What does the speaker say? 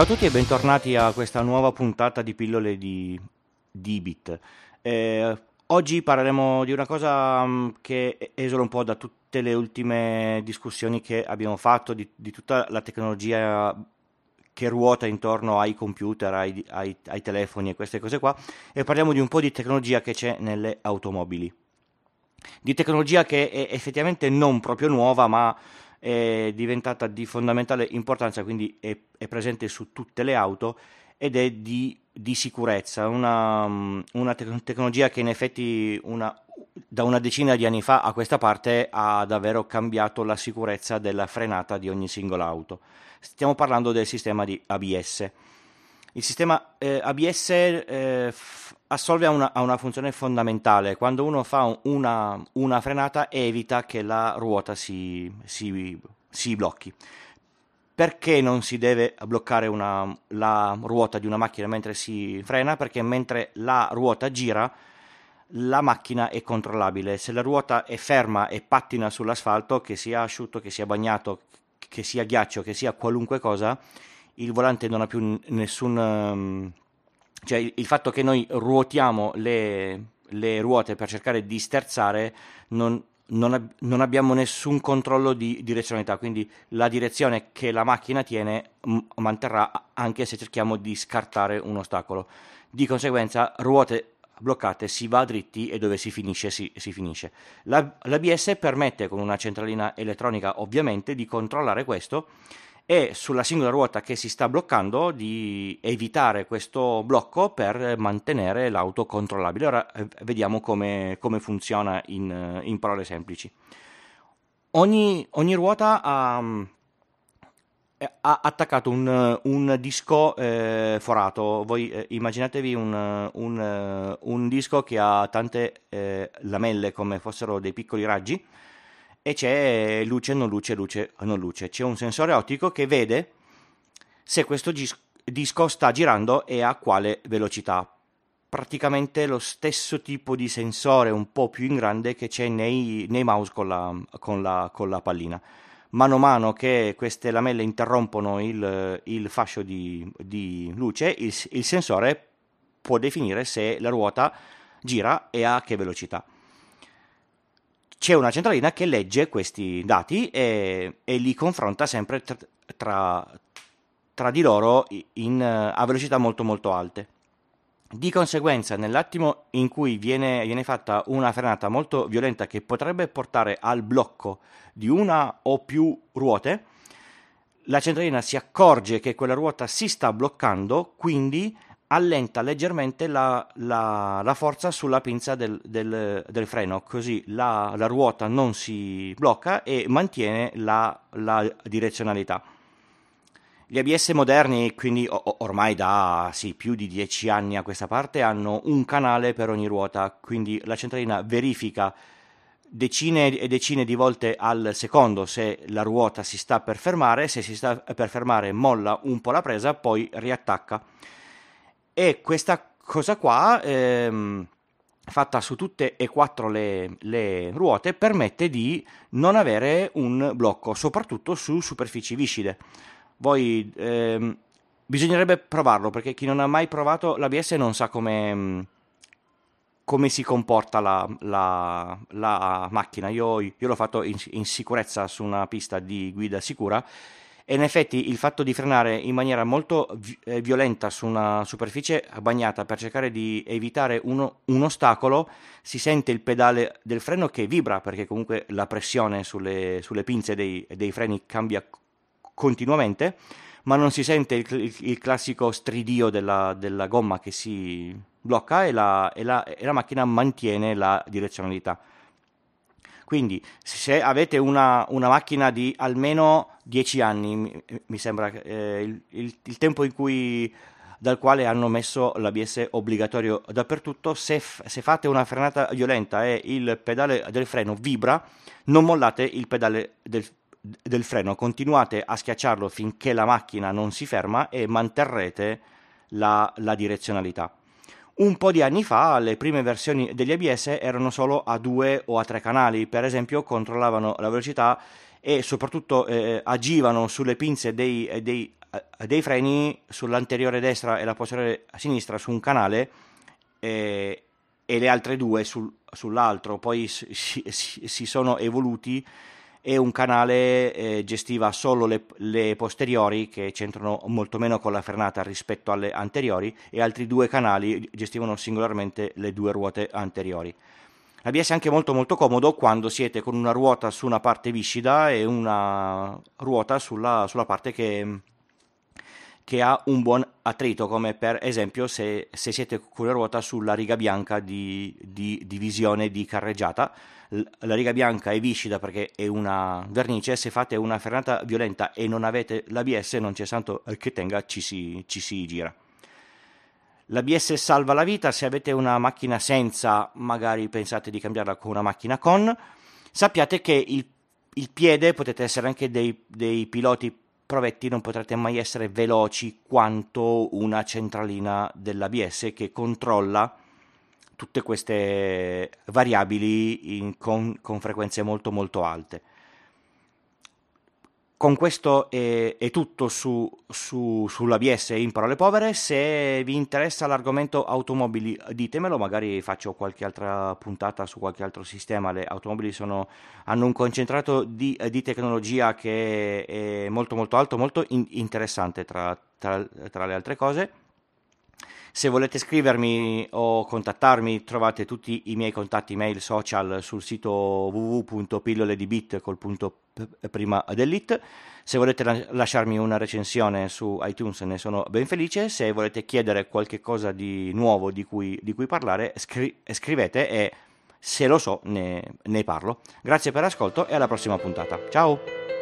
Ciao a tutti e bentornati a questa nuova puntata di Pillole di Dibit. Oggi parleremo di una cosa che esula un po' da tutte le ultime discussioni che abbiamo fatto, di tutta la tecnologia che ruota intorno ai computer, ai telefoni e queste cose qua, e parliamo di un po' di tecnologia che c'è nelle automobili. Di tecnologia che è effettivamente non proprio nuova, ma è diventata di fondamentale importanza, quindi è presente su tutte le auto ed è di sicurezza, una tecnologia che in effetti da una decina di anni fa a questa parte ha davvero cambiato la sicurezza della frenata di ogni singola auto. Stiamo parlando del sistema di ABS. Il sistema ABS assolve a una funzione fondamentale. Quando uno fa una frenata evita che la ruota si blocchi. Perché non si deve bloccare la ruota di una macchina mentre si frena? Perché mentre la ruota gira la macchina è controllabile. Se la ruota è ferma e pattina sull'asfalto, che sia asciutto, che sia bagnato, che sia ghiaccio, che sia qualunque cosa, il volante non ha più nessun... Cioè il fatto che noi ruotiamo le ruote per cercare di sterzare, non abbiamo nessun controllo di direzionalità, quindi la direzione che la macchina tiene manterrà anche se cerchiamo di scartare un ostacolo. Di conseguenza ruote bloccate, si va dritti e dove si finisce si finisce. L'ABS permette, con una centralina elettronica ovviamente, di controllare questo e sulla singola ruota che si sta bloccando di evitare questo blocco per mantenere l'auto controllabile. Ora vediamo come funziona in parole semplici. Ogni ruota ha attaccato un disco forato. Voi immaginatevi un disco che ha tante lamelle come fossero dei piccoli raggi, e c'è luce, non luce, luce, non luce. C'è un sensore ottico che vede se questo disco sta girando e a quale velocità. Praticamente lo stesso tipo di sensore un po' più in grande che c'è nei mouse con la pallina. Mano a mano che queste lamelle interrompono il fascio di luce, il sensore può definire se la ruota gira e a che velocità. C'è una centralina che legge questi dati e li confronta sempre tra di loro a velocità molto molto alte. Di conseguenza, nell'attimo in cui viene fatta una frenata molto violenta che potrebbe portare al blocco di una o più ruote, la centralina si accorge che quella ruota si sta bloccando, quindi allenta leggermente la forza sulla pinza del freno, così la ruota non si blocca e mantiene la direzionalità. Gli ABS moderni, quindi ormai da più di 10 anni a questa parte, hanno un canale per ogni ruota, quindi la centralina verifica decine e decine di volte al secondo se la ruota si sta per fermare. Se si sta per fermare molla un po' la presa, poi riattacca. E questa cosa qua, fatta su tutte e quattro le ruote, permette di non avere un blocco, soprattutto su superfici viscide. Voi bisognerebbe provarlo, perché chi non ha mai provato l'ABS non sa come si comporta la macchina. Io l'ho fatto in sicurezza su una pista di guida sicura, e in effetti il fatto di frenare in maniera molto violenta su una superficie bagnata per cercare di evitare un ostacolo, si sente il pedale del freno che vibra, perché comunque la pressione sulle pinze dei freni cambia continuamente, ma non si sente il classico stridio della gomma che si blocca, e la macchina mantiene la direzionalità. Quindi se avete una macchina di almeno 10 anni, mi sembra il tempo dal quale hanno messo l'ABS obbligatorio dappertutto, se fate una frenata violenta e il pedale del freno vibra, non mollate il pedale del freno, continuate a schiacciarlo finché la macchina non si ferma e manterrete la direzionalità. Un po' di anni fa le prime versioni degli ABS erano solo a 2 o a 3 canali, per esempio controllavano la velocità e soprattutto agivano sulle pinze dei freni sull'anteriore destra e la posteriore sinistra su un canale e le altre due sull'altro, poi si sono evoluti e un canale gestiva solo le posteriori, che c'entrano molto meno con la frenata rispetto alle anteriori, e altri due canali gestivano singolarmente le due ruote anteriori. L'ABS è anche molto comodo quando siete con una ruota su una parte viscida e una ruota sulla parte che ha un buon attrito, come per esempio se siete con la ruota sulla riga bianca di divisione di carreggiata. La riga bianca è viscida perché è una vernice, se fate una frenata violenta e non avete l'ABS non c'è santo che tenga, ci si gira. L'ABS salva la vita. Se avete una macchina senza, magari pensate di cambiarla con una macchina con, sappiate che il piede, potete essere anche dei piloti provetti, non potrete mai essere veloci quanto una centralina dell'ABS che controlla tutte queste variabili con frequenze molto alte. Con questo è tutto sull'ABS in parole povere. Se vi interessa l'argomento automobili ditemelo, magari faccio qualche altra puntata su qualche altro sistema. Le automobili hanno un concentrato di tecnologia che è molto alto, interessante tra le altre cose. Se volete scrivermi o contattarmi, trovate tutti i miei contatti mail, social sul sito www.pilloledibit.it. Se volete lasciarmi una recensione su iTunes ne sono ben felice. Se volete chiedere qualche cosa di nuovo di cui parlare, scrivete e se lo so ne parlo. Grazie per l'ascolto e alla prossima puntata. Ciao!